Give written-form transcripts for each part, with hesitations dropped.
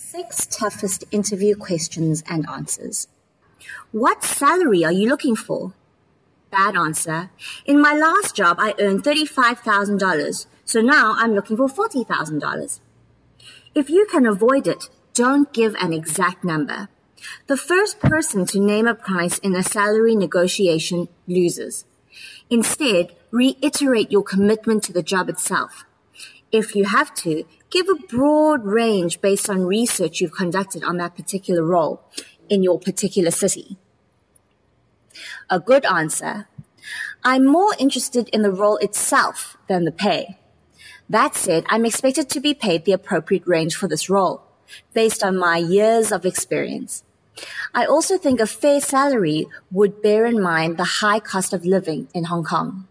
Six toughest interview questions and answers. What salary are you looking for? Bad answer. In my last job, I earned $35,000, so now I'm looking for $40,000. If you can avoid it, don't give an exact number. The first person to name a price in a salary negotiation loses. Instead, reiterate your commitment to the job itself. If you have to, give a broad range based on research you've conducted on that particular role in your particular city. A good answer. I'm more interested in the role itself than the pay. That said, I'm expected to be paid the appropriate range for this role, based on my years of experience. I also think a fair salary would bear in mind the high cost of living in Hong Kong.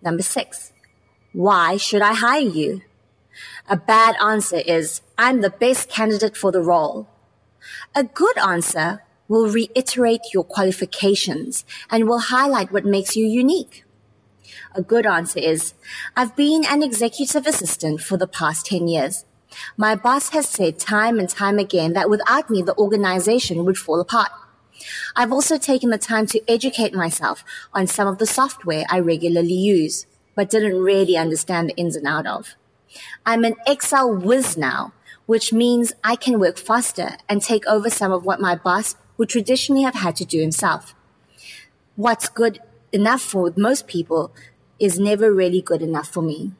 Number 6. Why should I hire you? A bad answer is, I'm the best candidate for the role. A good answer will reiterate your qualifications and will highlight what makes you unique. A good answer is, I've been an executive assistant for the past 10 years. My boss has said time and time again that without me, the organization would fall apart. I've also taken the time to educate myself on some of the software I regularly use, but didn't really understand the ins and outs of. I'm an Excel whiz now, which means I can work faster and take over some of what my boss would traditionally have had to do himself. What's good enough for most people is never really good enough for me.